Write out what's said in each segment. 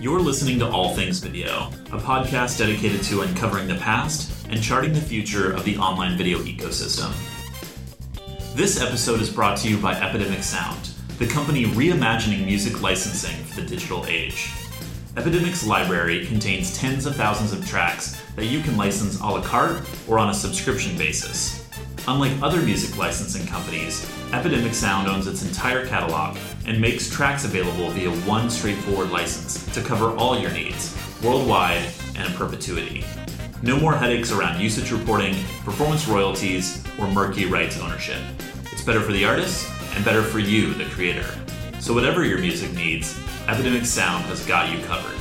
You're listening to All Things Video, a podcast dedicated to uncovering the past and charting the future of the online video ecosystem. This episode is brought to you by Epidemic Sound, the company reimagining music licensing for the digital age. Epidemic's library contains tens of thousands of tracks that you can license a la carte or on a subscription basis. Unlike other music licensing companies, Epidemic Sound owns its entire catalog and makes tracks available via one straightforward license to cover all your needs, worldwide and in perpetuity. No more headaches around usage reporting, performance royalties, or murky rights ownership. It's better for the artist and better for you, the creator. So whatever your music needs, Epidemic Sound has got you covered.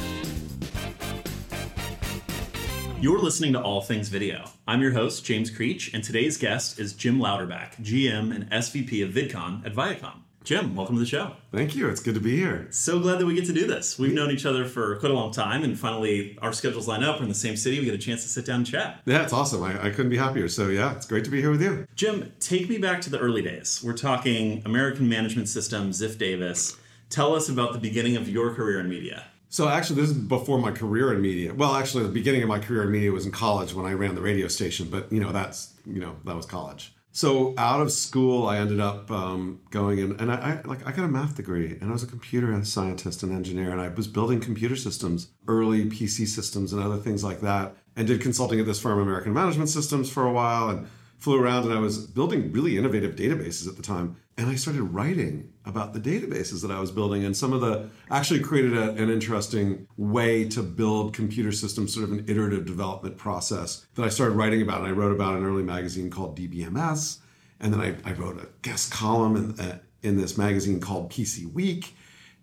You're listening to All Things Video. I'm your host, James Creech, and today's guest is Jim Louderback, GM and SVP of VidCon at Viacom. Jim, welcome to the show. Thank you. It's good to be here. So glad that we get to do this. We've known each other for quite a long time, and finally our schedules line up. We're in the same city. We get a chance to sit down and chat. Yeah, it's awesome. I couldn't be happier. So yeah, it's great to be here with you. Jim, take me back to the early days. We're talking American Management Systems, Ziff Davis. Tell us about the beginning of your career in media. So actually, this is before my career in media. Well, actually, the beginning of my career in media was in college when I ran the radio station. But, that was college. So out of school, I ended up going in, and I got a math degree, and I was a computer scientist and engineer, and I was building computer systems, early PC systems and other things like that, and did consulting at this firm, American Management Systems, for a while, and flew around, and I was building really innovative databases at the time. And I started writing about the databases that I was building, and some of the actually created an interesting way to build computer systems, sort of an iterative development process that I started writing about. And I wrote about an early magazine called DBMS. And then I wrote a guest column in this magazine called PC Week,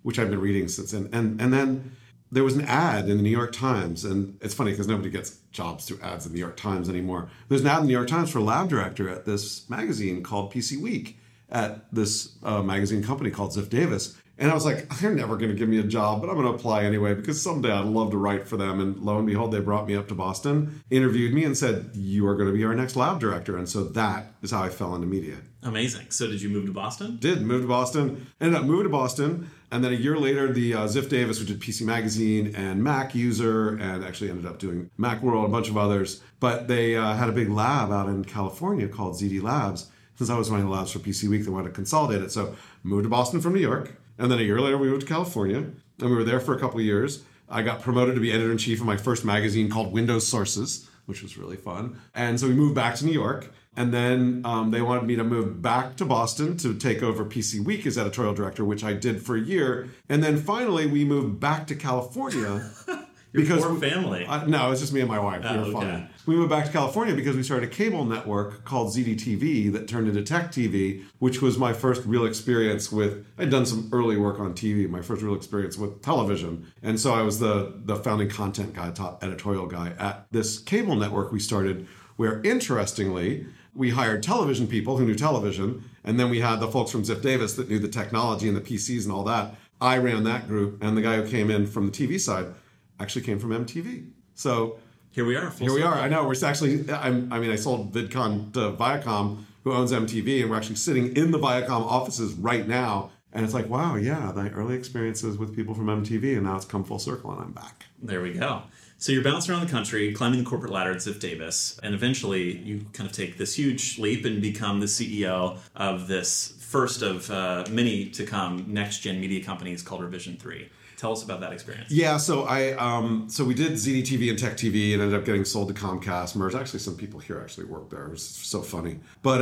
which I've been reading since then. And then there was an ad in the New York Times. And it's funny because nobody gets jobs through ads in the New York Times anymore. There's an ad in the New York Times for a lab director at this magazine called PC Week, at this magazine company called Ziff Davis. And I was like, they're never going to give me a job, but I'm going to apply anyway, because someday I'd love to write for them. And lo and behold, they brought me up to Boston, interviewed me, and said, you are going to be our next lab director. And so that is how I fell into media. Amazing. So did you move to Boston? Did. Moved to Boston. Ended up moving to Boston. And then a year later, the Ziff Davis, which did PC Magazine and Mac User, and actually ended up doing Mac World and a bunch of others. But they had a big lab out in California called ZD Labs. Since I was running the labs for PC Week, they wanted to consolidate it. So moved to Boston from New York. And then a year later, we moved to California. And we were there for a couple of years. I got promoted to be editor-in-chief of my first magazine called Windows Sources, which was really fun. And so we moved back to New York. And then they wanted me to move back to Boston to take over PC Week as editorial director, which I did for a year. And then finally, we moved back to California. Because poor family. No, it was just me and my wife. We were fine. We moved back to California because we started a cable network called ZDTV that turned into TechTV, which was my first real experience with... I'd done some early work on TV, my first real experience with television. And so I was the founding content guy, top editorial guy at this cable network we started, where, interestingly, we hired television people who knew television, and then we had the folks from Ziff Davis that knew the technology and the PCs and all that. I ran that group, and the guy who came in from the TV side actually came from MTV. So here we are. I know. We're actually, I sold VidCon to Viacom, who owns MTV, and we're actually sitting in the Viacom offices right now. And it's like, wow, yeah, my early experiences with people from MTV, and now it's come full circle, and I'm back. There we go. So you're bouncing around the country, climbing the corporate ladder at Ziff Davis, and eventually you kind of take this huge leap and become the CEO of this first of many to come next-gen media companies called Revision 3. Tell us about that experience. Yeah, so I we did ZDTV and TechTV and ended up getting sold to Comcast, merged. Actually, some people here actually worked there. It was so funny. But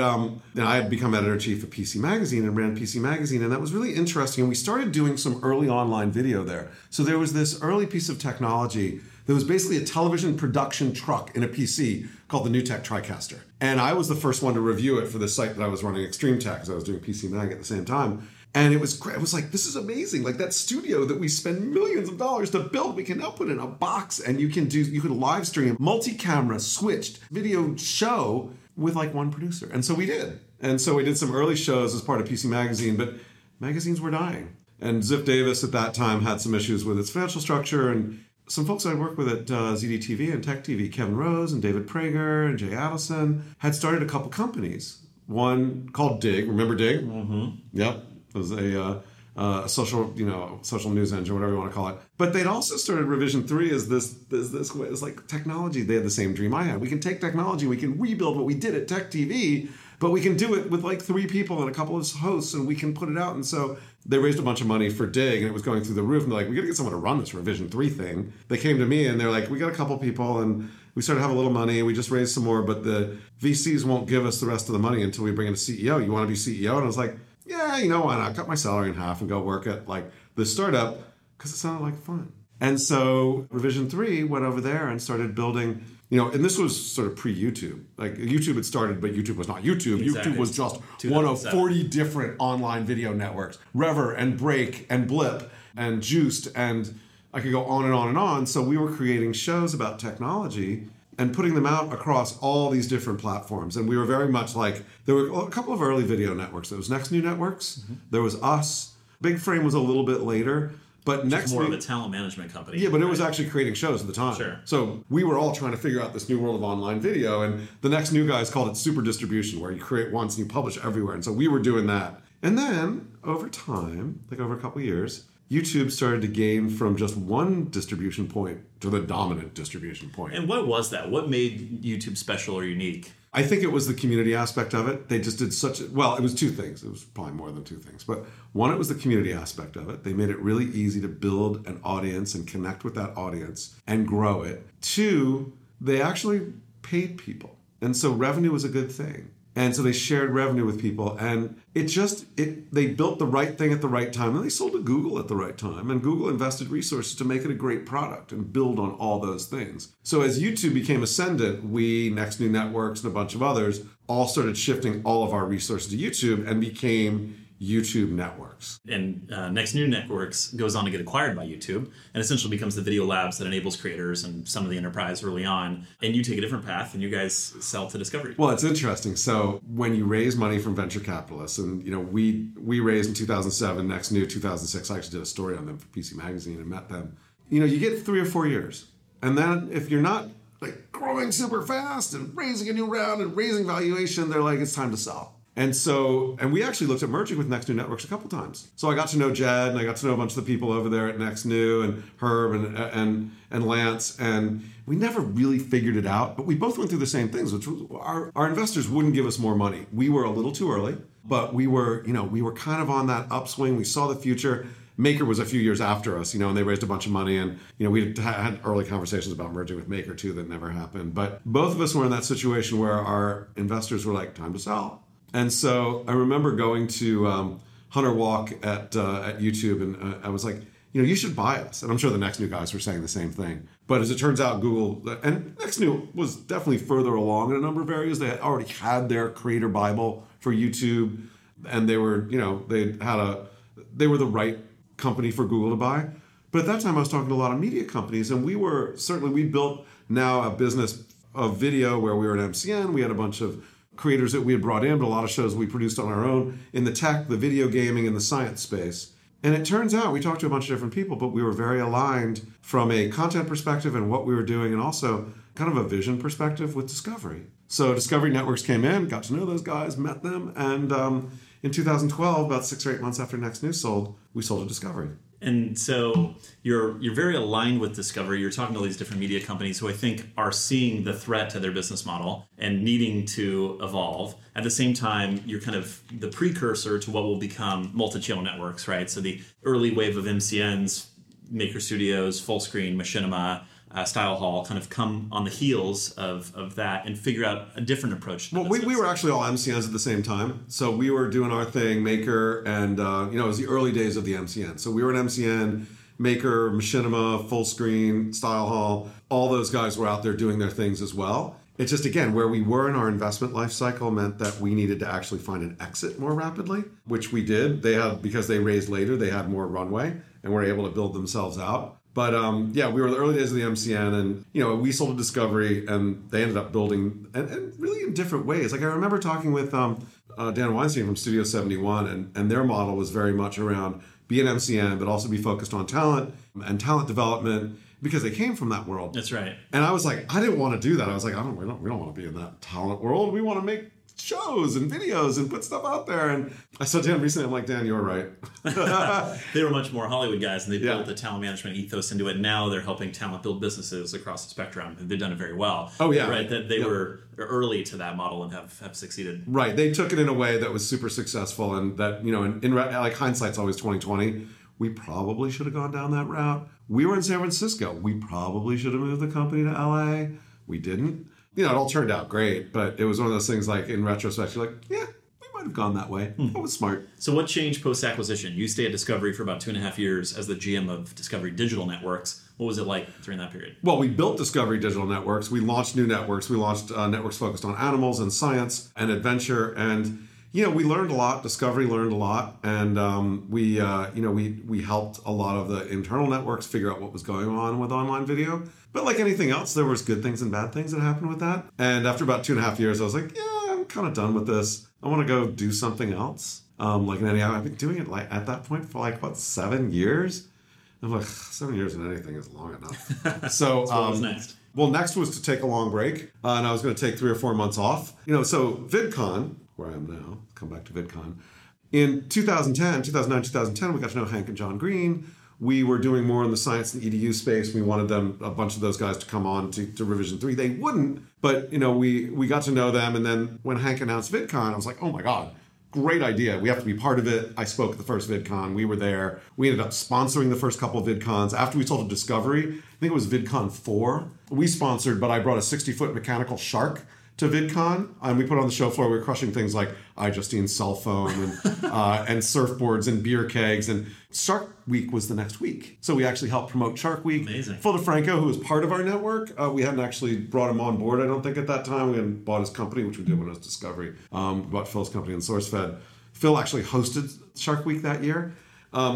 then I had become editor-in-chief of PC Magazine and ran PC Magazine, and that was really interesting. And we started doing some early online video there. So there was this early piece of technology that was basically a television production truck in a PC called the New Tech TriCaster. And I was the first one to review it for the site that I was running, Extreme Tech, because I was doing PC Mag at the same time. And it was great. I was like, this is amazing. Like, that studio that we spend millions of dollars to build, we can now put in a box, and you could live stream multi-camera switched video show with like one producer. And so we did. And so we did some early shows as part of PC Magazine, but magazines were dying. And Ziff Davis at that time had some issues with its financial structure, and some folks I worked with at ZDTV and TechTV, Kevin Rose and David Prager and Jay Adelson, had started a couple companies. One called Digg. Remember Digg? Mm-hmm. Yep. It was a a social, social news engine, whatever you want to call it. But they'd also started Revision 3 as this way. It's like technology. They had the same dream I had. We can take technology, we can rebuild what we did at TechTV, but we can do it with like three people and a couple of hosts, and we can put it out. And so they raised a bunch of money for Digg, and it was going through the roof. And they're like, we got to get someone to run this Revision 3 thing. They came to me, and they're like, we got a couple people, and we started to have a little money. We just raised some more, but the VCs won't give us the rest of the money until we bring in a CEO. You want to be CEO? And I was like, yeah, why not? Cut my salary in half and go work at like the startup, because it sounded like fun. And so Revision 3 went over there and started building, and this was sort of pre-YouTube. Like YouTube had started, but YouTube was not YouTube. Exactly. YouTube was just one of 40 different online video networks. Rever and Break and Blip and Juiced, and I could go on and on and on. So we were creating shows about technology and putting them out across all these different platforms. And we were very much like, there were a couple of early video networks. There was Next New Networks. Mm-hmm. There was us. Big Frame was a little bit later. But Next New... more of a talent management company. Yeah, but right? It was actually creating shows at the time. Sure. So we were all trying to figure out this new world of online video. And the Next New guys called it super distribution, where you create once and you publish everywhere. And so we were doing that. And then over time, like over a couple of years, YouTube started to gain from just one distribution point to the dominant distribution point. And what was that? What made YouTube special or unique? I think it was the community aspect of it. They just did it was two things. It was probably more than two things. But one, it was the community aspect of it. They made it really easy to build an audience and connect with that audience and grow it. Two, they actually paid people. And so revenue was a good thing. And so they shared revenue with people, and they built the right thing at the right time, and they sold to Google at the right time, and Google invested resources to make it a great product and build on all those things. So as YouTube became ascendant, we, Next New Networks, and a bunch of others all started shifting all of our resources to YouTube and became YouTube networks. And Next New Networks goes on to get acquired by YouTube and essentially becomes the video labs that enables creators and some of the enterprise early on. And you take a different path and you guys sell to Discovery. Well, it's interesting. So when you raise money from venture capitalists, and we raised in 2007, Next New 2006, I actually did a story on them for PC Magazine and met them. You get 3 or 4 years. And then if you're not like growing super fast and raising a new round and raising valuation, they're like, it's time to sell. And we actually looked at merging with Next New Networks a couple times. So I got to know Jed, and I got to know a bunch of the people over there at Next New, and Herb and Lance, and we never really figured it out. But we both went through the same things, which was our investors wouldn't give us more money. We were a little too early, but we were kind of on that upswing. We saw the future. Maker was a few years after us, and they raised a bunch of money. And, we had early conversations about merging with Maker, too, that never happened. But both of us were in that situation where our investors were like, time to sell. And so I remember going to Hunter Walk at YouTube, and I was like, you should buy us. And I'm sure the Next New guys were saying the same thing. But as it turns out, Google and Next New was definitely further along in a number of areas. They had already had their creator Bible for YouTube, and they were, they were the right company for Google to buy. But at that time, I was talking to a lot of media companies, and we built now a business of video where we were at MCN. We had a bunch of creators that we had brought in, but a lot of shows we produced on our own in the tech, the video gaming, and the science space. And it turns out we talked to a bunch of different people, but we were very aligned from a content perspective and what we were doing, and also kind of a vision perspective with Discovery. So Discovery Networks came in, got to know those guys, met them, and in 2012, about 6 or 8 months after Next News sold, we sold to Discovery. And so you're very aligned with Discovery. You're talking to all these different media companies who I think are seeing the threat to their business model and needing to evolve. At the same time, you're kind of the precursor to what will become multi-channel networks, right? So the early wave of MCNs, Maker Studios, Fullscreen, Machinima, StyleHaul kind of come on the heels of that and figure out a different approach. Well, we were actually all MCNs at the same time. So we were doing our thing, Maker, and, it was the early days of the MCN. So we were an MCN, Maker, Machinima, Fullscreen, StyleHaul. All those guys were out there doing their things as well. It's just, again, where we were in our investment life cycle meant that we needed to actually find an exit more rapidly, which we did. Because they raised later, they had more runway and were able to build themselves out. But we were in the early days of the MCN, and we sold to Discovery, and they ended up building and really in different ways. Like I remember talking with Dan Weinstein from Studio 71, and their model was very much around be an MCN, but also be focused on talent and talent development because they came from that world. That's right. And I was like, I didn't want to do that. I was like, we don't want to be in that talent world. We want to make shows and videos and put stuff out there. And I saw Dan recently. I'm like, Dan, you're right. They were much more Hollywood guys, and they built the talent management ethos into it. Now they're helping talent build businesses across the spectrum, and they've done it very well. Oh, yeah. Right? That they were early to that model and have succeeded. Right. They took it in a way that was super successful, and that, you know, in like hindsight's always 20/20. We probably should have gone down that route. We were in San Francisco. We probably should have moved the company to LA. We didn't. You know, it all turned out great, but it was one of those things, like, in retrospect, you're like, yeah, we might have gone that way. That was smart. So what changed post-acquisition? You stayed at Discovery for about 2.5 years as the GM of Discovery Digital Networks. What was it like during that period? Well, we built Discovery Digital Networks. We launched new networks. We launched networks focused on animals and science and adventure. And, you know, we learned a lot. Discovery learned a lot. And we helped a lot of the internal networks figure out what was going on with online video. But like anything else, there was good things and bad things that happened with that. And after about 2.5 years, I was like, yeah, I'm kind of done with this. I want to go do something else. I've been doing it at that point for about 7 years. I'm like, 7 years in anything is long enough. So what was next? Well, next was to take a long break. And I was going to take 3 or 4 months off. You know, so VidCon, where I am now, come back to VidCon. In 2009, 2010, we got to know Hank and John Green. We were doing more in the science and EDU space. We wanted a bunch of those guys to come on to Revision 3. They wouldn't, but you know, we got to know them. And then when Hank announced VidCon, I was like, oh my God, great idea. We have to be part of it. I spoke at the first VidCon. We were there. We ended up sponsoring the first couple of VidCons. After we sold to Discovery, I think it was VidCon 4, we sponsored, but I brought a 60-foot mechanical shark to VidCon, and we put on the show floor. We were crushing things like iJustine's cell phone and surfboards and beer kegs. And Shark Week was the next week, so we actually helped promote Shark Week. Amazing. Phil DeFranco, who was part of our network, we hadn't actually brought him on board. I don't think at that time. We hadn't bought his company, which we did when it was Discovery. We bought Phil's company and SourceFed. Phil actually hosted Shark Week that year.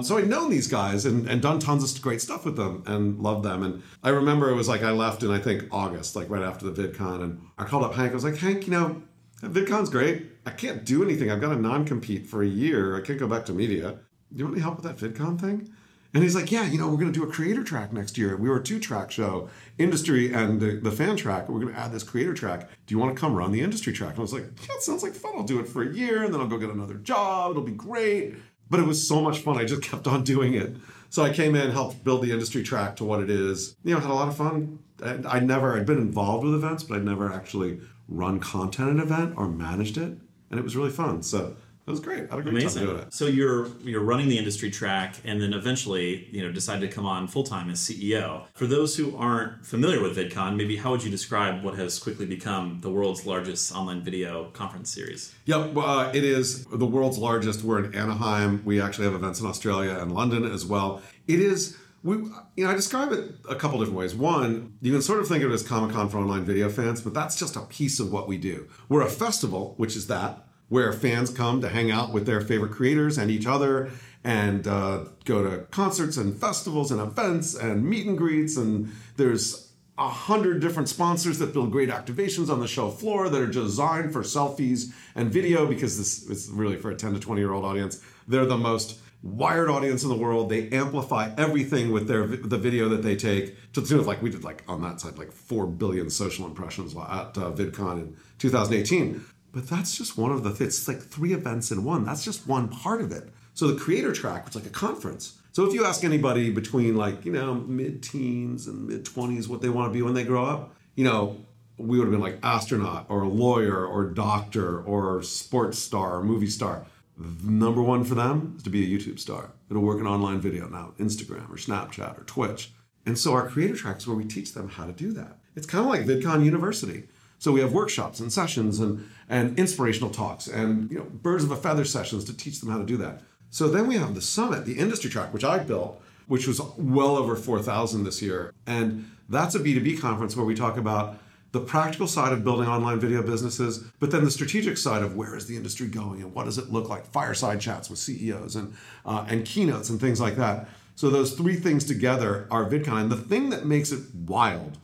So I'd known these guys and done tons of great stuff with them and loved them. And I remember it was I left in, I think, August, right after the VidCon. And I called up Hank. I was like, Hank, you know, VidCon's great. I can't do anything. I've got a non-compete for a year. I can't go back to media. Do you want me to help with that VidCon thing? And he's like, yeah, you know, we're going to do a creator track next year. We were a 2-track show, industry and the fan track. We're going to add this creator track. Do you want to come run the industry track? And I was like, yeah, it sounds like fun. I'll do it for a year, and then I'll go get another job. It'll be great. But it was so much fun. I just kept on doing it. So I came in, helped build the industry track to what it is. You know, had a lot of fun. I'd been involved with events, but I'd never actually run content at an event or managed it. And it was really fun. So it was great. I had a great Amazing. Time doing it. So you're running the industry track, and then eventually, you know, decided to come on full-time as CEO. For those who aren't familiar with VidCon, maybe how would you describe what has quickly become the world's largest online video conference series? Yeah, it is the world's largest. We're in Anaheim. We actually have events in Australia and London as well. It is... I describe it a couple different ways. One, you can sort of think of it as Comic-Con for online video fans, but that's just a piece of what we do. We're a festival, which is that, where fans come to hang out with their favorite creators and each other and go to concerts and festivals and events and meet and greets. And there's 100 different sponsors that build great activations on the show floor that are designed for selfies and video, because this is really for a 10 to 20-year-old audience. They're the most wired audience in the world. They amplify everything with the video that they take, to the tune of we did on that side 4 billion social impressions at VidCon in 2018. But that's just one of it's 3 events in one. That's just one part of it. So the creator track, it's like a conference. So if you ask anybody between mid-teens and mid-20s what they want to be when they grow up, you know, we would have been astronaut or lawyer or doctor or sports star or movie star. The number one for them is to be a YouTube star. It'll work in online video now, Instagram or Snapchat or Twitch. And so our creator track is where we teach them how to do that. It's kind of like VidCon University. So we have workshops and sessions and inspirational talks and, you know, birds of a feather sessions to teach them how to do that. So then we have the summit, the industry track, which I built, which was well over 4,000 this year. And that's a B2B conference where we talk about the practical side of building online video businesses, but then the strategic side of where is the industry going and what does it look like, fireside chats with CEOs and keynotes and things like that. So those 3 things together are VidCon. And the thing that makes it wild,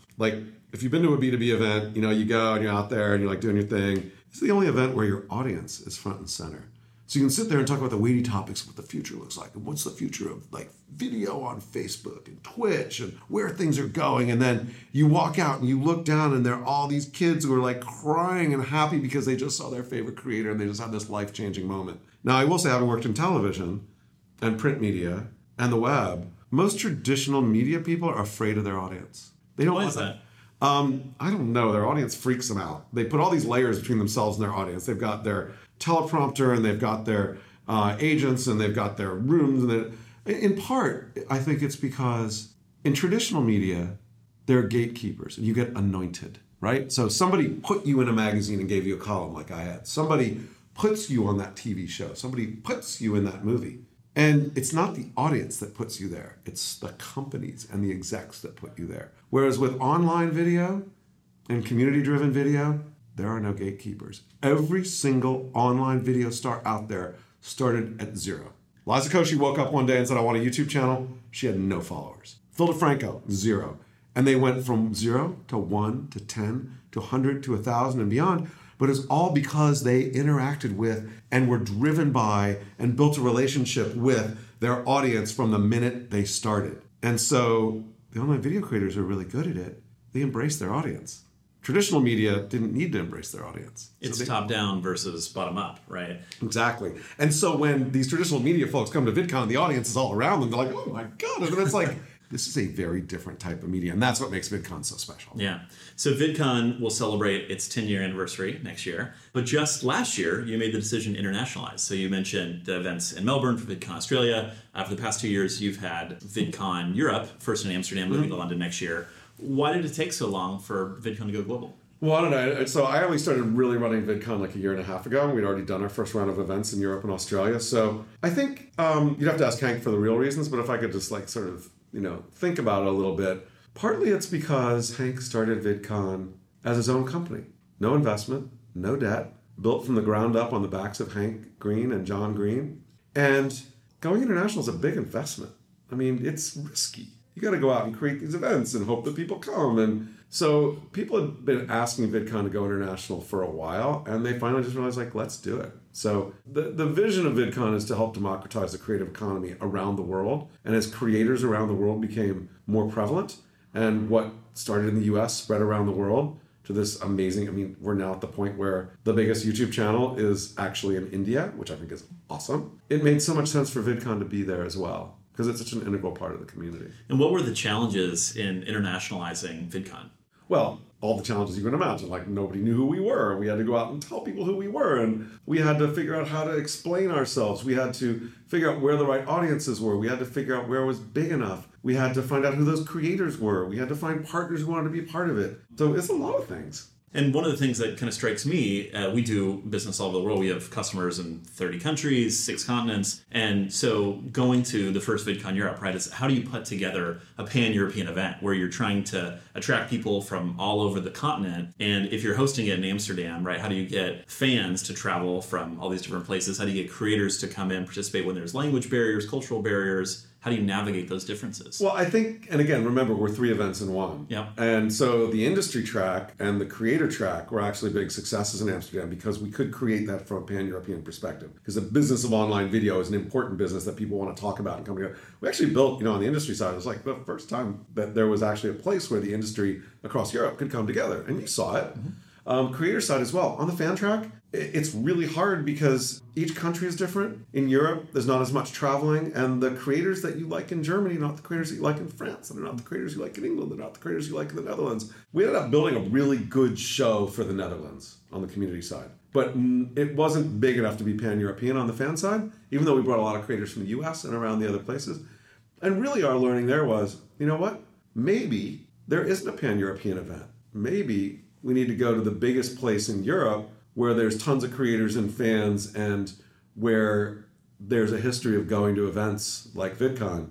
if you've been to a B2B event, you know, you go and you're out there and you're doing your thing. It's the only event where your audience is front and center. So you can sit there and talk about the weighty topics of what the future looks like and what's the future of like video on Facebook and Twitch and where things are going. And then you walk out and you look down and there are all these kids who are like crying and happy because they just saw their favorite creator and they just had this life-changing moment. Now, I will say, having worked in television and print media and the web, most traditional media people are afraid of their audience. They don't. Why is that? I don't know. Their audience freaks them out. They put all these layers between themselves and their audience. They've got their teleprompter and they've got their agents and they've got their rooms. And in part, I think it's because in traditional media, they're gatekeepers and you get anointed, right? So somebody put you in a magazine and gave you a column like I had. Somebody puts you on that TV show. Somebody puts you in that movie. And it's not the audience that puts you there. It's the companies and the execs that put you there. Whereas with online video and community-driven video, there are no gatekeepers. Every single online video star out there started at zero. Liza Koshy woke up one day and said, I want a YouTube channel. She had no followers. Phil DeFranco, zero. And they went from 0 to 1 to 10 to 100 to 1,000 and beyond. But it's all because they interacted with and were driven by and built a relationship with their audience from the minute they started. And so the online video creators are really good at it. They embrace their audience. Traditional media didn't need to embrace their audience. It's so top-down versus bottom-up, right? Exactly. And so when these traditional media folks come to VidCon, the audience is all around them. They're like, oh, my God. And it's like, this is a very different type of media. And that's what makes VidCon so special. Yeah. So VidCon will celebrate its 10-year anniversary next year. But just last year, you made the decision to internationalize. So you mentioned the events in Melbourne for VidCon Australia. For the past 2 years, you've had VidCon Europe, first in Amsterdam, moving to London next year. Why did it take so long for VidCon to go global? Well, I don't know. So I only started really running VidCon like a year and a half ago, and we'd already done our first round of events in Europe and Australia. So I think you'd have to ask Hank for the real reasons, but if I could just like sort of, you know, think about it a little bit. Partly it's because Hank started VidCon as his own company. No investment, no debt, built from the ground up on the backs of Hank Green and John Green. And going international is a big investment. I mean, it's risky. You got to go out and create these events and hope that people come. And so people had been asking VidCon to go international for a while, and they finally just realized, like, let's do it. So the vision of VidCon is to help democratize the creative economy around the world. And as creators around the world became more prevalent, and what started in the U.S. spread around the world to this amazing, I mean, we're now at the point where the biggest YouTube channel is actually in India, which I think is awesome. It made so much sense for VidCon to be there as well, because it's such an integral part of the community. And what were the challenges in internationalizing VidCon? Well, all the challenges you can imagine. Like, nobody knew who we were. We had to go out and tell people who we were. And we had to figure out how to explain ourselves. We had to figure out where the right audiences were. We had to figure out where it was big enough. We had to find out who those creators were. We had to find partners who wanted to be a part of it. So it's a lot of things. And one of the things that kind of strikes me, we do business all over the world. We have customers in 30 countries, 6 continents. And so going to the first VidCon Europe, right, is how do you put together a pan-European event where you're trying to attract people from all over the continent? And if you're hosting it in Amsterdam, right, how do you get fans to travel from all these different places? How do you get creators to come in, participate when there's language barriers, cultural barriers? How do you navigate those differences? Well, I think, and again, remember, we're 3 events in 1. Yeah. And so the industry track and the creator track were actually big successes in Amsterdam because we could create that from a pan-European perspective. Because the business of online video is an important business that people want to talk about and come together. We actually built, you know, on the industry side, it was like the first time that there was actually a place where the industry across Europe could come together. And you saw it. Mm-hmm. Creator side as well. On the fan track, it's really hard because each country is different. In Europe, there's not as much traveling, and the creators that you like in Germany are not the creators that you like in France, and they're not the creators you like in England, they're not the creators you like in the Netherlands. We ended up building a really good show for the Netherlands on the community side. But it wasn't big enough to be pan-European on the fan side, even though we brought a lot of creators from the US and around the other places. And really our learning there was, you know what? Maybe there isn't a pan-European event. Maybe we need to go to the biggest place in Europe where there's tons of creators and fans and where there's a history of going to events like VidCon.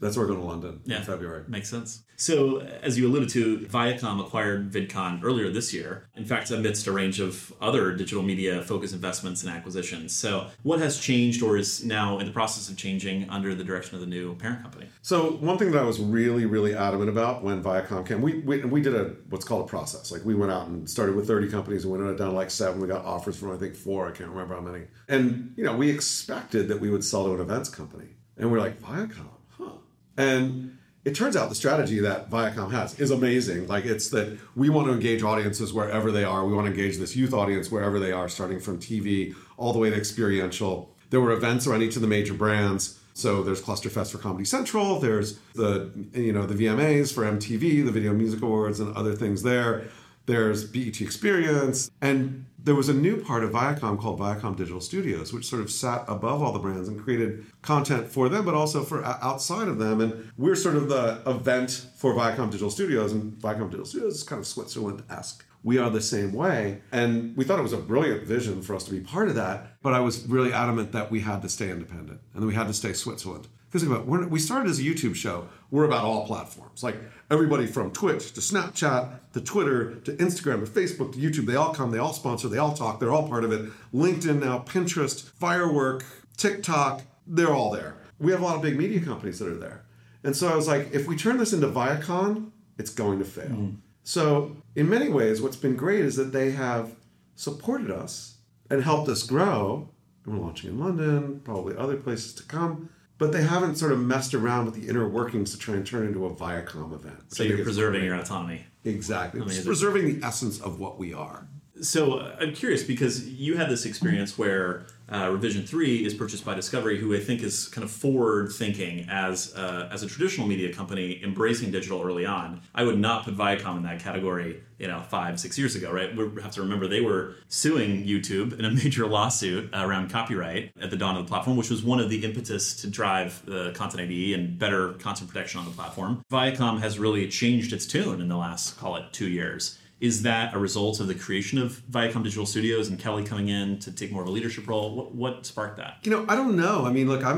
That's where we're going to London in February. Makes sense. So, as you alluded to, Viacom acquired VidCon earlier this year, in fact, amidst a range of other digital media-focused investments and acquisitions. So, what has changed or is now in the process of changing under the direction of the new parent company? So, one thing that I was really, really adamant about when Viacom came, we did a what's called a process. Like, we went out and started with 30 companies and went down to like 7. We got offers from, I think, 4. I can't remember how many. And, you know, we expected that we would sell to an events company. And we're like, Viacom, huh? And it turns out the strategy that Viacom has is amazing. Like, it's that we want to engage audiences wherever they are. We want to engage this youth audience wherever they are, starting from TV all the way to experiential. There were events around each of the major brands. So there's Clusterfest for Comedy Central. There's the VMAs for MTV, the Video Music Awards, and other things there. There's BET Experience. And there was a new part of Viacom called Viacom Digital Studios, which sort of sat above all the brands and created content for them, but also for outside of them. And we're sort of the event for Viacom Digital Studios, and Viacom Digital Studios is kind of Switzerland-esque. We are the same way. And we thought it was a brilliant vision for us to be part of that, but I was really adamant that we had to stay independent and that we had to stay Switzerland. Because we started as a YouTube show. We're about all platforms. Like, everybody from Twitch to Snapchat to Twitter to Instagram to Facebook to YouTube, they all come, they all sponsor, they all talk, they're all part of it. LinkedIn now, Pinterest, Firework, TikTok, they're all there. We have a lot of big media companies that are there. And so I was like, if we turn this into Viacom, it's going to fail. Mm. So in many ways, what's been great is that they have supported us and helped us grow. And we're launching in London, probably other places to come. But they haven't sort of messed around with the inner workings to try and turn it into a Viacom event. So you're preserving your autonomy. Exactly. It's preserving the essence of what we are. So I'm curious, because you had this experience where Revision 3 is purchased by Discovery, who I think is kind of forward-thinking as a traditional media company, embracing digital early on. I would not put Viacom in that category, 5-6 years ago, right? We have to remember they were suing YouTube in a major lawsuit around copyright at the dawn of the platform, which was one of the impetus to drive Content ID and better content protection on the platform. Viacom has really changed its tune in the last, call it, 2 years. Is that a result of the creation of Viacom Digital Studios and Kelly coming in to take more of a leadership role? What sparked that? I don't know. I'm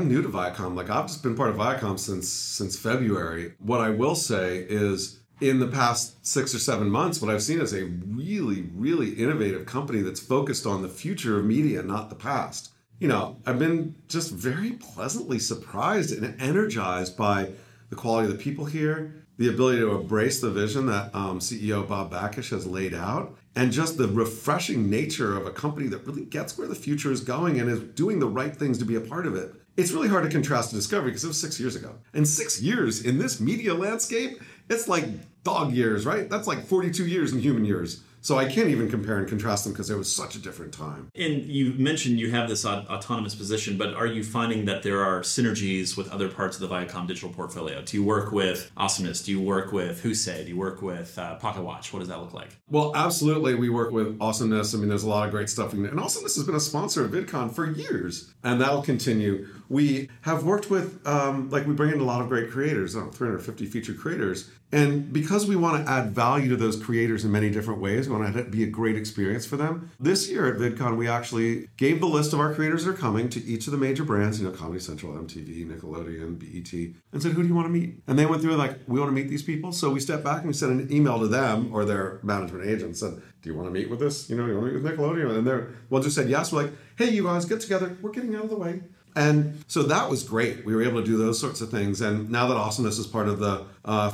new to Viacom. I've just been part of Viacom since February. What I will say is, in the past 6 or 7 months, what I've seen is a really, really innovative company that's focused on the future of media, not the past. I've been just very pleasantly surprised and energized by the quality of the people here, the ability to embrace the vision that CEO Bob Bakish has laid out, and just the refreshing nature of a company that really gets where the future is going and is doing the right things to be a part of it. It's really hard to contrast to Discovery because it was 6 years ago. And 6 years in this media landscape, it's like dog years, right? That's like 42 years in human years. So I can't even compare and contrast them because it was such a different time. And you mentioned you have this autonomous position, but are you finding that there are synergies with other parts of the Viacom digital portfolio? Do you work with Awesomeness? Do you work with Husey? Do you work with Pocket Watch? What does that look like? Well, absolutely. We work with Awesomeness. There's a lot of great stuff. And Awesomeness has been a sponsor of VidCon for years, and that'll continue. We have worked with, we bring in a lot of great creators, 350 featured creators. And because we want to add value to those creators in many different ways, we want it to be a great experience for them. This year at VidCon, we actually gave the list of our creators that are coming to each of the major brands, Comedy Central, MTV, Nickelodeon, BET, and said, who do you want to meet? And they went through we want to meet these people. So we stepped back and we sent an email to them or their management agent and said, do you want to meet with this? You want to meet with Nickelodeon? And they just said yes. We're like, hey, you guys, get together. We're getting out of the way. And so that was great. We were able to do those sorts of things. And now that Awesomeness is part of the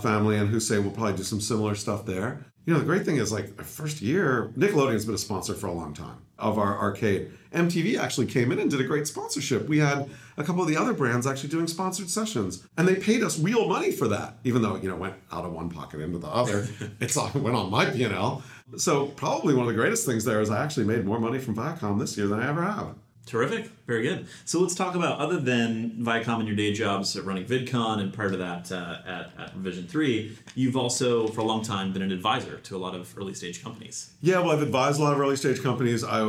family, and Husey will probably do some similar stuff there. The great thing is, our first year, Nickelodeon's been a sponsor for a long time of our arcade. MTV actually came in and did a great sponsorship. We had a couple of the other brands actually doing sponsored sessions. And they paid us real money for that, even though, went out of one pocket into the other. It went on my P&L. So probably one of the greatest things there is I actually made more money from Viacom this year than I ever have. Terrific. Very good. So let's talk about, other than Viacom and your day jobs at running VidCon and prior to that at Revision 3, you've also for a long time been an advisor to a lot of early stage companies. Yeah, well, I've advised a lot of early stage companies. I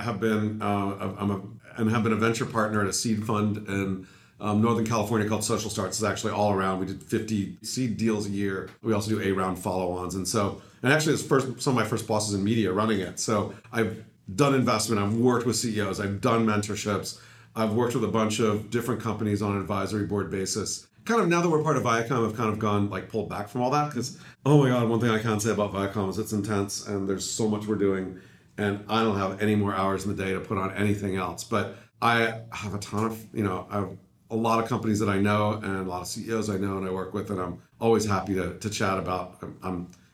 have been a venture partner at a seed fund in Northern California called Social Starts. It's actually all around. We did 50 seed deals a year. We also do A round follow-ons. And actually it's some of my first bosses in media running it. So I've done investment, I've worked with CEOs, I've done mentorships, I've worked with a bunch of different companies on an advisory board basis. kind of now that we're part of Viacom, I've kind of gone, like, pulled back from all that, because, oh my God, one thing I can't say about Viacom is it's intense and there's so much we're doing and I don't have any more hours in the day to put on anything else. But I have a ton of, you know, I have a lot of companies that I know and a lot of CEOs I know and I work with, and I'm always happy to chat about.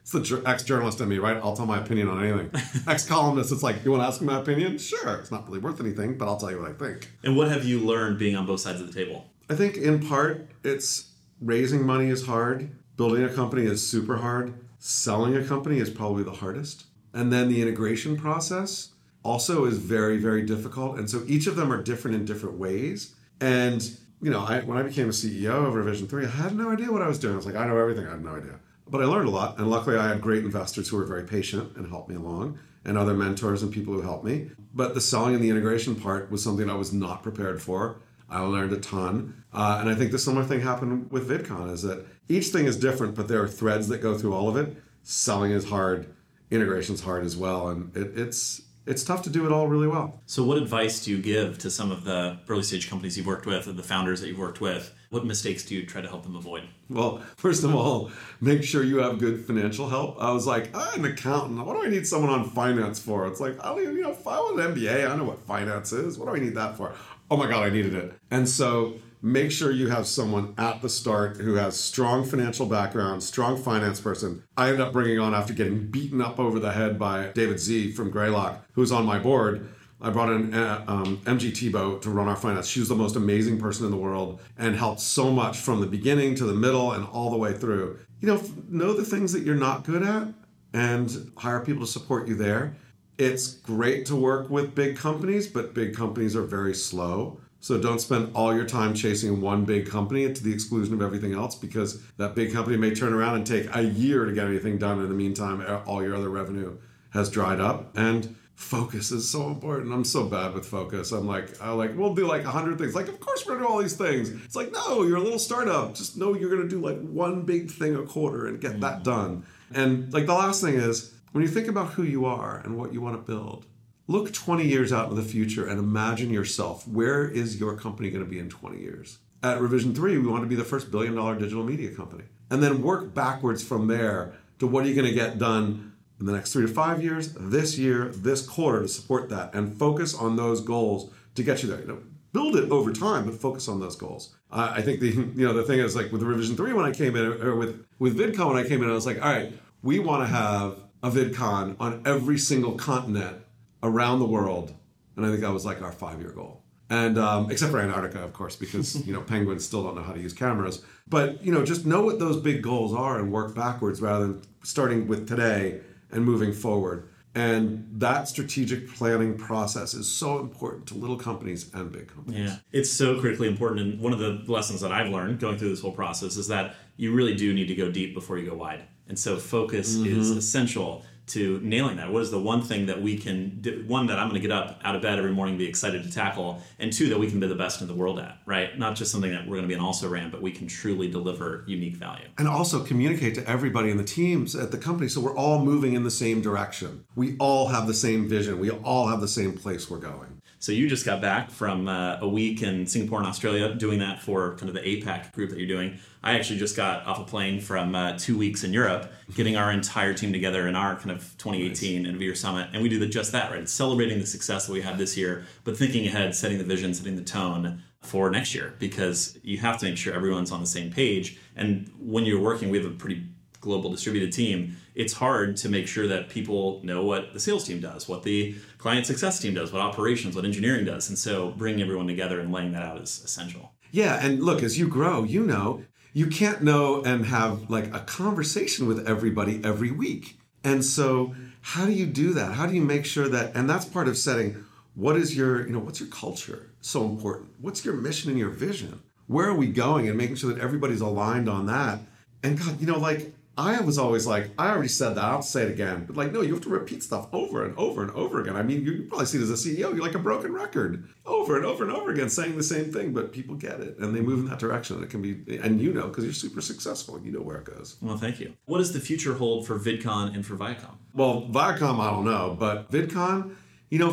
It's the ex-journalist in me, right? I'll tell my opinion on anything. Ex-columnist, it's like, you want to ask me my opinion? Sure. It's not really worth anything, but I'll tell you what I think. And what have you learned being on both sides of the table? I think in part, it's raising money is hard. Building a company is super hard. Selling a company is probably the hardest. And then the integration process also is very, very difficult. And so each of them are different in different ways. And, you know, when I became a CEO of Revision 3, I had no idea what I was doing. I was like, I know everything. I had no idea. But I learned a lot, and luckily I had great investors who were very patient and helped me along, and other mentors and people who helped me. But the selling and the integration part was something I was not prepared for. I learned a ton. And I think the similar thing happened with VidCon, is that each thing is different, but there are threads that go through all of it. Selling is hard. Integration is hard as well. And it's tough to do it all really well. So what advice do you give to some of the early stage companies you've worked with, or the founders that you've worked with? What mistakes do you try to help them avoid? Well, first of all, make sure you have good financial help. I was like, I'm an accountant. What do I need someone on finance for? It's like, I don't even, you know, if I want an MBA, I know what finance is. What do I need that for? Oh my God, I needed it. And so make sure you have someone at the start who has strong financial background, strong finance person. I ended up bringing on, after getting beaten up over the head by David Z from Greylock, who's on my board, I brought in MG Tebow to run our finance. She was the most amazing person in the world and helped so much from the beginning to the middle and all the way through. You know the things that you're not good at and hire people to support you there. It's great to work with big companies, but big companies are very slow. So don't spend all your time chasing one big company to the exclusion of everything else, because that big company may turn around and take a year to get anything done. In the meantime, all your other revenue has dried up. And focus is so important. I'm so bad with focus. I'm like, we'll do like 100 things. Like, of course we're going to do all these things. It's like, no, you're a little startup. Just know you're going to do like one big thing a quarter and get that done. And like the last thing is, when you think about who you are and what you want to build, look 20 years out into the future and imagine yourself. Where is your company going to be in 20 years? At Revision 3, we want to be the first $1 billion digital media company. And then work backwards from there to what are you going to get done in the next 3 to 5 years, this year, this quarter to support that. And focus on those goals to get you there. You know, build it over time, but focus on those goals. I think the thing is, like with Revision 3 when I came in, or with VidCon when I came in, I was like, all right, we want to have a VidCon on every single continent around the world, and I think that was like our 5-year goal. And except for Antarctica, of course, because penguins still don't know how to use cameras. But just know what those big goals are and work backwards rather than starting with today and moving forward. And that strategic planning process is so important to little companies and big companies. Yeah, it's so critically important. And one of the lessons that I've learned going through this whole process is that you really do need to go deep before you go wide. And so focus is essential to nailing that. What is the one thing that we can do, one, that I'm going to get up out of bed every morning and be excited to tackle, and two, that we can be the best in the world at, right? Not just something that we're going to be an also-ran, but we can truly deliver unique value. And also communicate to everybody in the teams at the company so we're all moving in the same direction. We all have the same vision. We all have the same place we're going. So you just got back from a week in Singapore and Australia doing that for kind of the APAC group that you're doing. I actually just got off a plane from 2 weeks in Europe, getting our entire team together in our kind of 2018 Innovator Summit. And we did just that, right? Celebrating the success that we had this year, but thinking ahead, setting the vision, setting the tone for next year, because you have to make sure everyone's on the same page. And when you're working, we have a pretty global distributed team, it's hard to make sure that people know what the sales team does, what the client success team does, what operations, what engineering does. And so bringing everyone together and laying that out is essential. Yeah. And look, as you grow, you can't know and have like a conversation with everybody every week. And so how do you do that? How do you make sure that, and that's part of setting, what is your, what's your culture? So important. What's your mission and your vision? Where are we going? And making sure that everybody's aligned on that. And God, I was always like, I already said that, I'll say it again. But like, no, you have to repeat stuff over and over and over again. I mean, you probably see it as a CEO, you're like a broken record over and over and over again, saying the same thing, but people get it and they move in that direction. And it can be, and because you're super successful, and you know where it goes. Well, thank you. What does the future hold for VidCon and for Viacom? Well, Viacom, I don't know, but VidCon,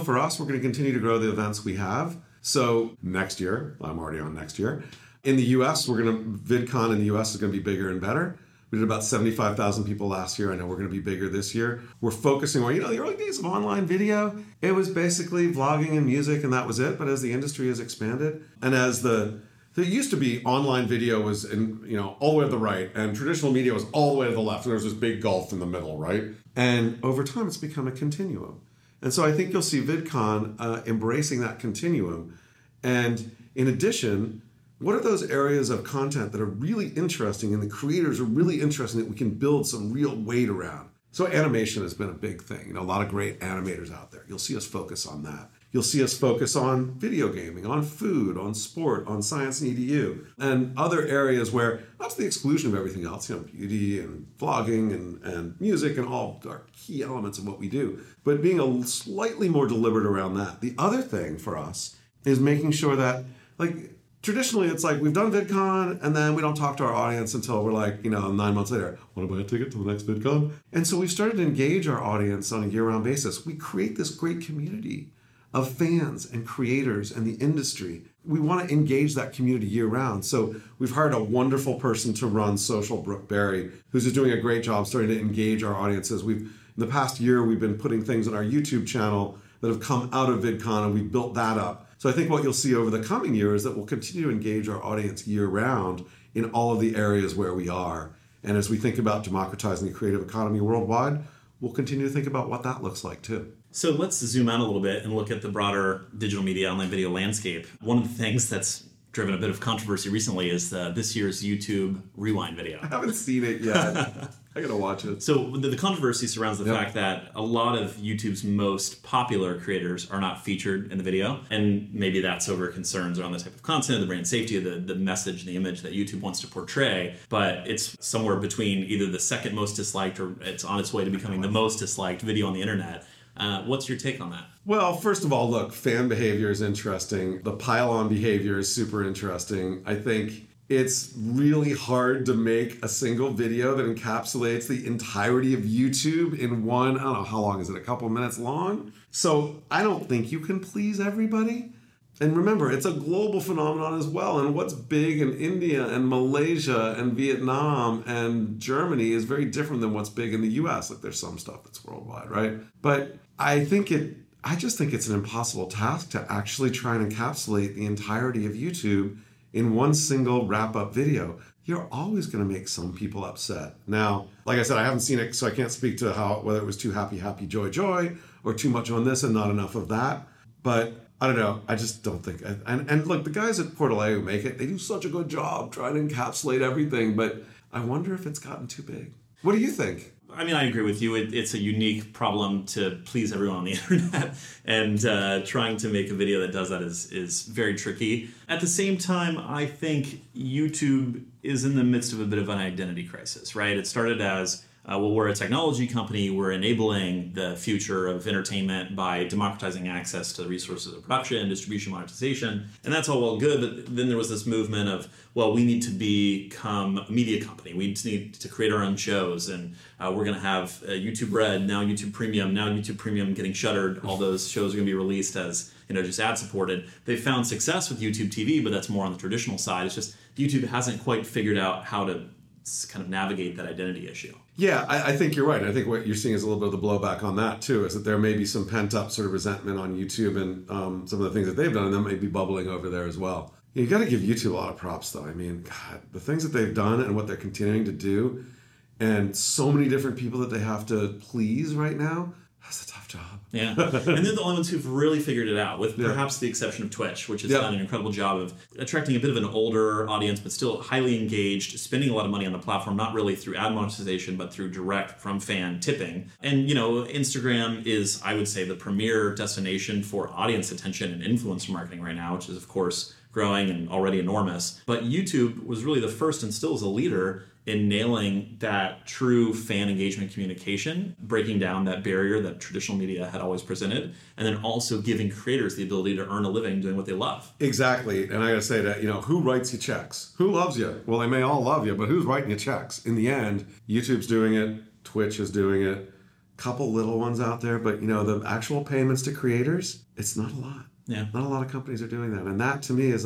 for us, we're going to continue to grow the events we have. So next year, I'm already on next year. In the U.S., VidCon in the U.S. is going to be bigger and better. We did about 75,000 people last year. I know we're going to be bigger this year. We're focusing on, the early days of online video, it was basically vlogging and music and that was it. But as the industry has expanded and as there used to be online video was all the way to the right and traditional media was all the way to the left. And there was this big gulf in the middle, right? And over time, it's become a continuum. And so I think you'll see VidCon embracing that continuum. And in addition, what are those areas of content that are really interesting and the creators are really interested in that we can build some real weight around? So animation has been a big thing. A lot of great animators out there. You'll see us focus on that. You'll see us focus on video gaming, on food, on sport, on science and EDU, and other areas where, not to the exclusion of everything else, beauty and vlogging and music and all are key elements of what we do, but being a slightly more deliberate around that. The other thing for us is making sure that, traditionally, it's we've done VidCon, and then we don't talk to our audience until we're 9 months later. Want to buy a ticket to the next VidCon? And so we've started to engage our audience on a year-round basis. We create this great community of fans and creators and the industry. We want to engage that community year-round. So we've hired a wonderful person to run Social, Brooke Berry, who's just doing a great job starting to engage our audiences. In the past year, we've been putting things on our YouTube channel that have come out of VidCon, and we've built that up. So I think what you'll see over the coming year is that we'll continue to engage our audience year-round in all of the areas where we are. And as we think about democratizing the creative economy worldwide, we'll continue to think about what that looks like too. So let's zoom out a little bit and look at the broader digital media online video landscape. One of the things that's driven a bit of controversy recently is this year's YouTube Rewind video. I haven't seen it yet. I gotta watch it. So the controversy surrounds the fact that a lot of YouTube's most popular creators are not featured in the video, and maybe that's over concerns around the type of content, the brand safety, the message, and the image that YouTube wants to portray. But it's somewhere between either the second most disliked or it's on its way to becoming the most disliked video on the internet. What's your take on that? Well, first of all, look, fan behavior is interesting. The pile-on behavior is super interesting. I think it's really hard to make a single video that encapsulates the entirety of YouTube in one, I don't know, how long is it? A couple minutes long? So I don't think you can please everybody. And remember, it's a global phenomenon as well. And what's big in India and Malaysia and Vietnam and Germany is very different than what's big in the US. There's some stuff that's worldwide, right? But I just think it's an impossible task to actually try and encapsulate the entirety of YouTube in one single wrap-up video. You're always going to make some people upset. Now, like I said, I haven't seen it, so I can't speak to whether it was too happy, happy, joy, joy, or too much on this and not enough of that. But I don't know. I just don't think. And look, the guys at Portalea who make it, they do such a good job trying to encapsulate everything, but I wonder if it's gotten too big. What do you think? I mean, I agree with you. It's a unique problem to please everyone on the internet, and trying to make a video that does that is very tricky. At the same time, I think YouTube is in the midst of a bit of an identity crisis, right? It started as, we're a technology company. We're enabling the future of entertainment by democratizing access to the resources of production, distribution, monetization. And that's all well good, but then there was this movement of, we need to become a media company. We need to create our own shows, and we're going to have YouTube Red, now YouTube Premium getting shuttered. All those shows are going to be released as just ad-supported. They found success with YouTube TV, but that's more on the traditional side. It's just YouTube hasn't quite figured out how to kind of navigate that identity issue. Yeah, I think you're right. I think what you're seeing is a little bit of the blowback on that, too, is that there may be some pent-up sort of resentment on YouTube and some of the things that they've done, and that may be bubbling over there as well. You've got to give YouTube a lot of props, though. I mean, God, the things that they've done and what they're continuing to do, and so many different people that they have to please right now, that's a tough job. Yeah. And they're the only ones who've really figured it out, with perhaps the exception of Twitch, which has done an incredible job of attracting a bit of an older audience, but still highly engaged, spending a lot of money on the platform, not really through ad monetization, but through direct from fan tipping. And, Instagram is, I would say, the premier destination for audience attention and influencer marketing right now, which is, of course, growing and already enormous. But YouTube was really the first and still is a leader in nailing that true fan engagement communication, breaking down that barrier that traditional media had always presented, and then also giving creators the ability to earn a living doing what they love. Exactly. And I gotta say that, who writes you checks? Who loves you? Well, they may all love you, but who's writing you checks? In the end, YouTube's doing it, Twitch is doing it, couple little ones out there, but the actual payments to creators, it's not a lot. Yeah. Not a lot of companies are doing that. And that to me is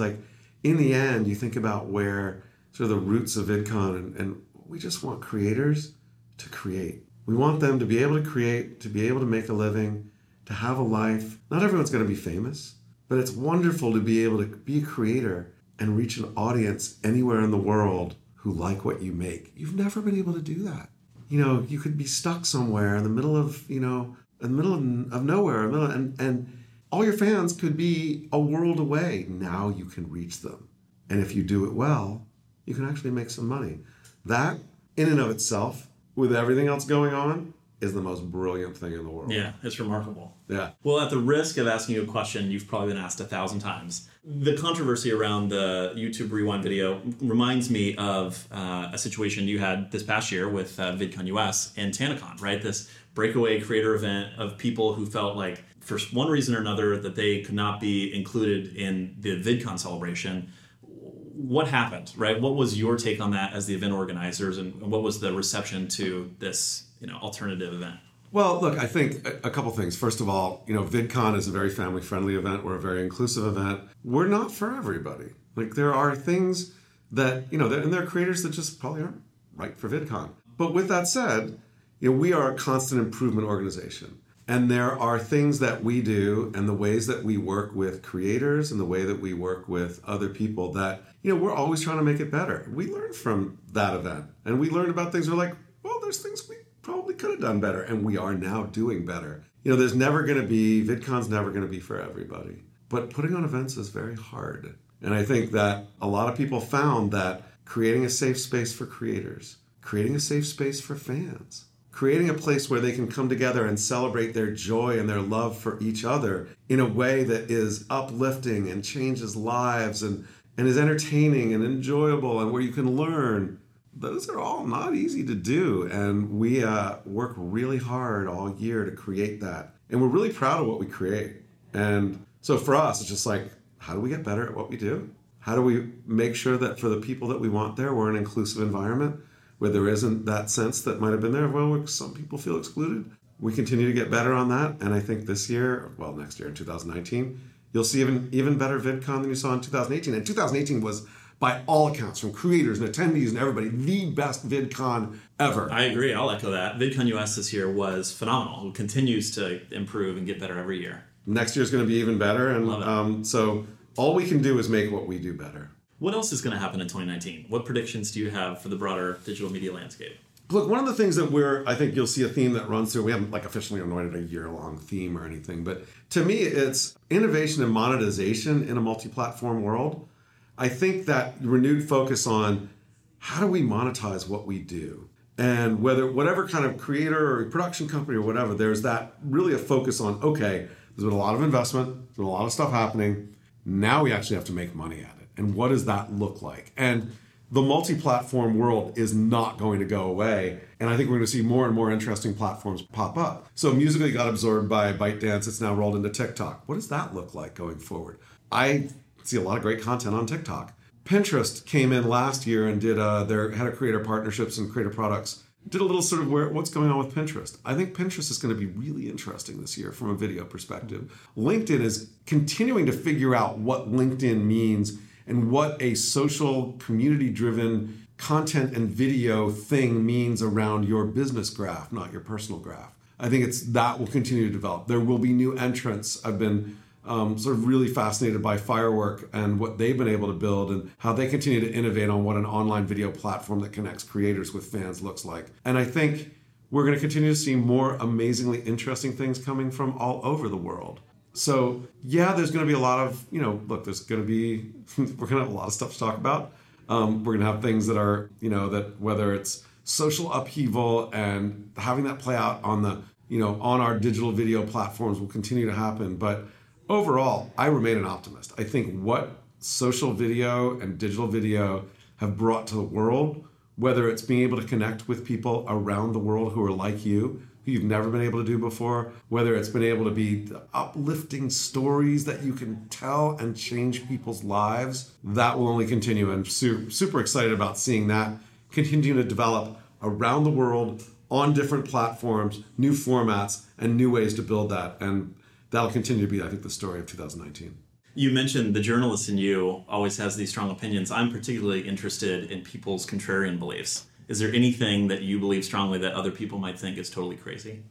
in the end, you think about where sort of the roots of VidCon, and we just want creators to create. We want them to be able to create, to be able to make a living, to have a life. Not everyone's going to be famous, but it's wonderful to be able to be a creator and reach an audience anywhere in the world who like what you make. You've never been able to do that. You know, you could be stuck somewhere in the middle of, you know, in the middle of nowhere, and all your fans could be a world away. Now you can reach them. And if you do it well, you can actually make some money. That, in and of itself, with everything else going on, is the most brilliant thing in the world. Yeah, it's remarkable. Yeah. Well, at the risk of asking you a question you've probably been asked 1,000 times, the controversy around the YouTube Rewind video reminds me of a situation you had this past year with VidCon US and TanaCon, right? This breakaway creator event of people who felt like, for one reason or another, that they could not be included in the VidCon celebration. What happened, right? What was your take on that as the event organizers, and what was the reception to this, you know, alternative event? Well, look, I think a couple things. First of all, you know, VidCon is a very family-friendly event. We're a very inclusive event. We're not for everybody. Like, there are things that, you know, and there are creators that just probably aren't right for VidCon. But with that said, you know, we are a constant improvement organization. And there are things that we do and the ways that we work with creators and the way that we work with other people that, you know, we're always trying to make it better. We learned from that event, and we learned about things. We're like, well, there's things we probably could have done better, and we are now doing better. You know, there's never going to be, VidCon's never going to be for everybody. But putting on events is very hard. And I think that a lot of people found that creating a safe space for creators, creating a safe space for fans, creating a place where they can come together and celebrate their joy and their love for each other in a way that is uplifting and changes lives and is entertaining and enjoyable and where you can learn. Those are all not easy to do. And we work really hard all year to create that. And we're really proud of what we create. And so for us, it's just like, how do we get better at what we do? How do we make sure that for the people that we want there, we're an inclusive environment? Where there isn't that sense that might have been there, well, some people feel excluded. We continue to get better on that, and I think this year, well, next year in 2019, you'll see even better VidCon than you saw in 2018. And 2018 was, by all accounts, from creators and attendees and everybody, the best VidCon ever. I agree. I'll echo that. VidCon US this year was phenomenal. It continues to improve and get better every year. Next year's going to be even better, and so all we can do is make what we do better. What else is going to happen in 2019? What predictions do you have for the broader digital media landscape? Look, one of the things that I think you'll see a theme that runs through, we haven't like officially anointed a year-long theme or anything, but to me, it's innovation and monetization in a multi-platform world. I think that renewed focus on how do we monetize what we do? And whatever kind of creator or production company or whatever, there's that really a focus on, okay, there's been a lot of investment, there's been a lot of stuff happening. Now we actually have to make money at it. And what does that look like? And the multi-platform world is not going to go away. And I think we're going to see more and more interesting platforms pop up. So Musical.ly got absorbed by ByteDance. It's now rolled into TikTok. What does that look like going forward? I see a lot of great content on TikTok. Pinterest came in last year and did their head of creator partnerships and creator products. Did a little sort of what's going on with Pinterest. I think Pinterest is going to be really interesting this year from a video perspective. LinkedIn is continuing to figure out what LinkedIn means and what a social, community-driven content and video thing means around your business graph, not your personal graph. I think that will continue to develop. There will be new entrants. I've been sort of really fascinated by Firework and what they've been able to build and how they continue to innovate on what an online video platform that connects creators with fans looks like. And I think we're going to continue to see more amazingly interesting things coming from all over the world. So, yeah, there's going to be a lot of, you know, look, we're going to have a lot of stuff to talk about. We're going to have things that are, you know, that whether it's social upheaval and having that play out on the, you know, on our digital video platforms will continue to happen. But overall, I remain an optimist. I think what social video and digital video have brought to the world, whether it's being able to connect with people around the world who are like you, who you've never been able to do before, whether it's been able to be uplifting stories that you can tell and change people's lives, that will only continue. And super excited about seeing that continue to develop around the world on different platforms, new formats, and new ways to build that. And that'll continue to be, I think, the story of 2019. You mentioned the journalist in you always has these strong opinions. I'm particularly interested in people's contrarian beliefs. Is there anything that you believe strongly that other people might think is totally crazy?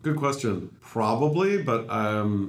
Good question. Probably, but I'll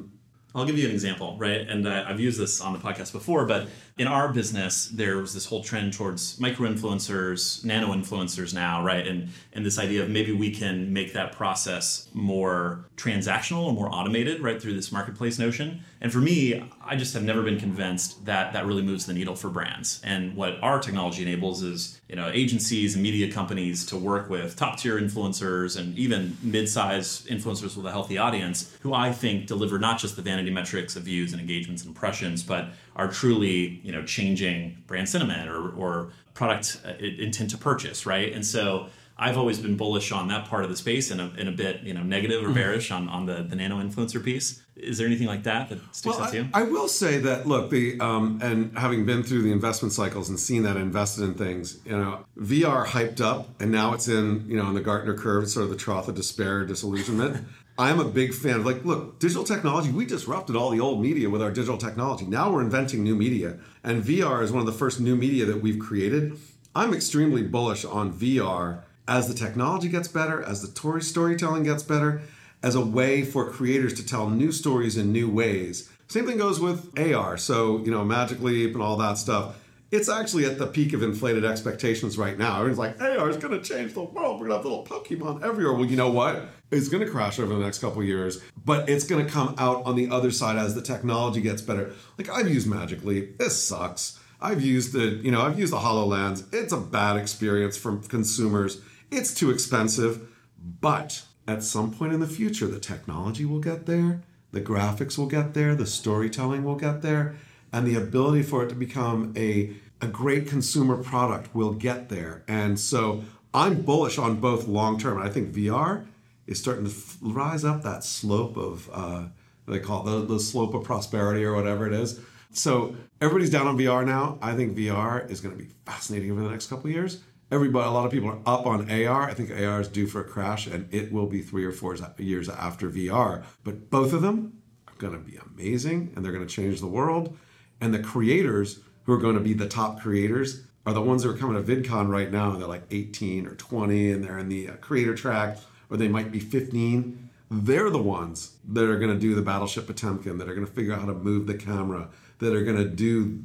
give you an example, right? And I've used this on the podcast before, but in our business, there was this whole trend towards micro-influencers, nano-influencers now, right? And this idea of maybe we can make that process more transactional and more automated, right, through this marketplace notion. And for me, I just have never been convinced that that really moves the needle for brands. And what our technology enables is, you know, agencies and media companies to work with top-tier influencers and even mid-size influencers with a healthy audience, who I think deliver not just the vanity metrics of views and engagements and impressions, but are truly, you know, changing brand sentiment or product intent to purchase, right? And so I've always been bullish on that part of the space and a bit, you know, negative or bearish on the nano-influencer piece. Is there anything like that sticks out to you? I will say that, look, and having been through the investment cycles and seen that invested in things, you know, VR hyped up and now it's in, you know, on the Gartner curve, it's sort of the trough of despair, disillusionment. I'm a big fan of, like, look, digital technology, we disrupted all the old media with our digital technology. Now we're inventing new media. And VR is one of the first new media that we've created. I'm extremely bullish on VR as the technology gets better, as the storytelling gets better, as a way for creators to tell new stories in new ways. Same thing goes with AR. So, you know, Magic Leap and all that stuff. It's actually at the peak of inflated expectations right now. Everyone's like, AR is going to change the world. We're going to have little Pokemon everywhere. Well, you know what? It's going to crash over the next couple of years, but it's going to come out on the other side as the technology gets better. Like, I've used Magic Leap. This sucks. I've used the HoloLens. It's a bad experience for consumers. It's too expensive. But at some point in the future, the technology will get there. The graphics will get there. The storytelling will get there. And the ability for it to become a great consumer product will get there. And so I'm bullish on both long term. I think VR is starting to rise up that slope of, they call it the slope of prosperity or whatever it is. So everybody's down on VR now. I think VR is going to be fascinating over the next couple of years. A lot of people are up on AR. I think AR is due for a crash, and it will be 3 or 4 years after VR. But both of them are going to be amazing, and they're going to change the world. And the creators who are going to be the top creators are the ones who are coming to VidCon right now. And they're like 18 or 20 and they're in the creator track, or they might be 15. They're the ones that are going to do the Battleship Potemkin, that are going to figure out how to move the camera, that are going to do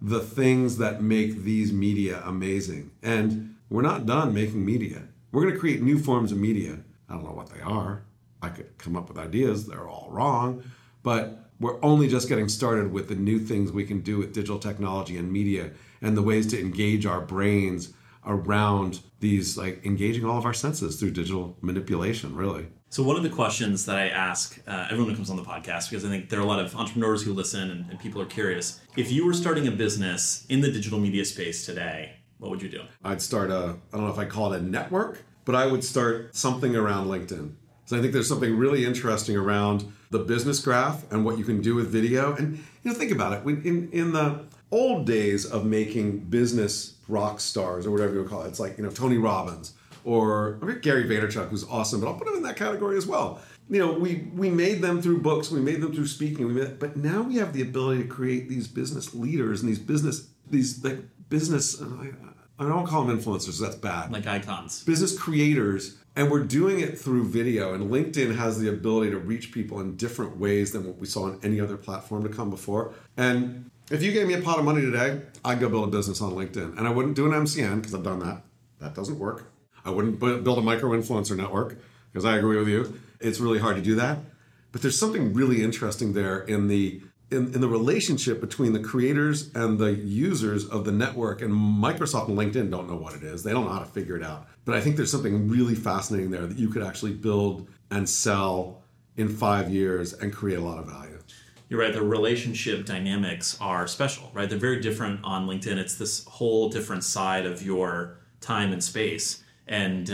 the things that make these media amazing. And we're not done making media. We're going to create new forms of media. I don't know what they are. I could come up with ideas. They're all wrong. But we're only just getting started with the new things we can do with digital technology and media, and the ways to engage our brains around these, like engaging all of our senses through digital manipulation, really. So one of the questions that I ask everyone who comes on the podcast, because I think there are a lot of entrepreneurs who listen and people are curious. If you were starting a business in the digital media space today, what would you do? I'd start I don't know if I'd call it a network, but I would start something around LinkedIn. So I think there's something really interesting around the business graph and what you can do with video. And, you know, think about it. In the old days of making business rock stars or whatever you would call it, it's like, you know, Tony Robbins or Gary Vaynerchuk, who's awesome, but I'll put him in that category as well. You know, we made them through books, we made them through speaking, but now we have the ability to create these business leaders and these business I don't call them influencers, that's bad. Like icons. Business creators. And we're doing it through video. And LinkedIn has the ability to reach people in different ways than what we saw on any other platform to come before. And if you gave me a pot of money today, I'd go build a business on LinkedIn. And I wouldn't do an MCN, because I've done that. That doesn't work. I wouldn't build a micro-influencer network, because I agree with you. It's really hard to do that. But there's something really interesting there in the relationship between the creators and the users of the network. And Microsoft and LinkedIn don't know what it is. They don't know how to figure it out. But I think there's something really fascinating there that you could actually build and sell in 5 years and create a lot of value. You're right. The relationship dynamics are special, right? They're very different on LinkedIn. It's this whole different side of your time and space. And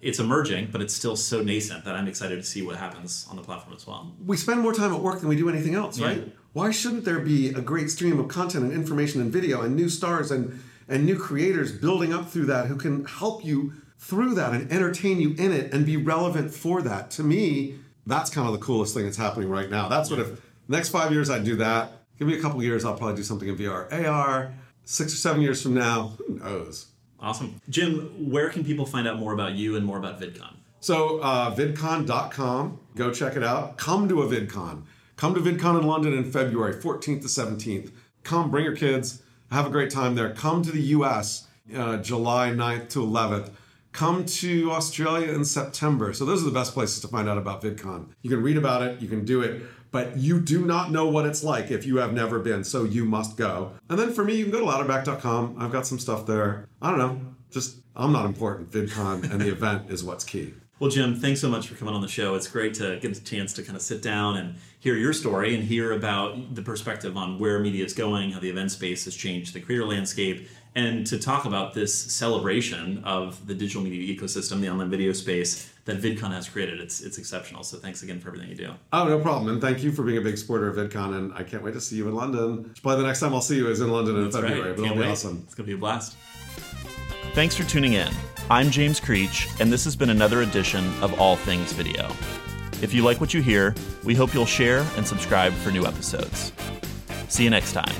it's emerging, but it's still so nascent that I'm excited to see what happens on the platform as well. We spend more time at work than we do anything else, yeah. Right? Why shouldn't there be a great stream of content and information and video and new stars and new creators building up through that who can help you through that and entertain you in it and be relevant for that? To me, that's kind of the coolest thing that's happening right now. That's what if Next 5 years, I'd do that. Give me a couple years, I'll probably do something in VR, AR. 6 or 7 years from now, who knows? Awesome. Jim, where can people find out more about you and more about VidCon? So vidcon.com. Go check it out. Come to a VidCon. Come to VidCon in London in February 14th to 17th. Come, bring your kids. Have a great time there. Come to the U.S. July 9th to 11th. Come to Australia in September. So those are the best places to find out about VidCon. You can read about it. You can do it. But you do not know what it's like if you have never been, so you must go. And then for me, you can go to louderback.com. I've got some stuff there. I don't know. Just, I'm not important. VidCon and the event is what's key. Well, Jim, thanks so much for coming on the show. It's great to get a chance to kind of sit down and hear your story and hear about the perspective on where media is going, how the event space has changed the creator landscape, and to talk about this celebration of the digital media ecosystem, the online video space that VidCon has created. It's exceptional. So thanks again for everything you do. Oh, no problem. And thank you for being a big supporter of VidCon. And I can't wait to see you in London. Probably the next time I'll see you is in London in February. Right. But it'll be awesome. It's going to be a blast. Thanks for tuning in. I'm James Creech, and this has been another edition of All Things Video. If you like what you hear, we hope you'll share and subscribe for new episodes. See you next time.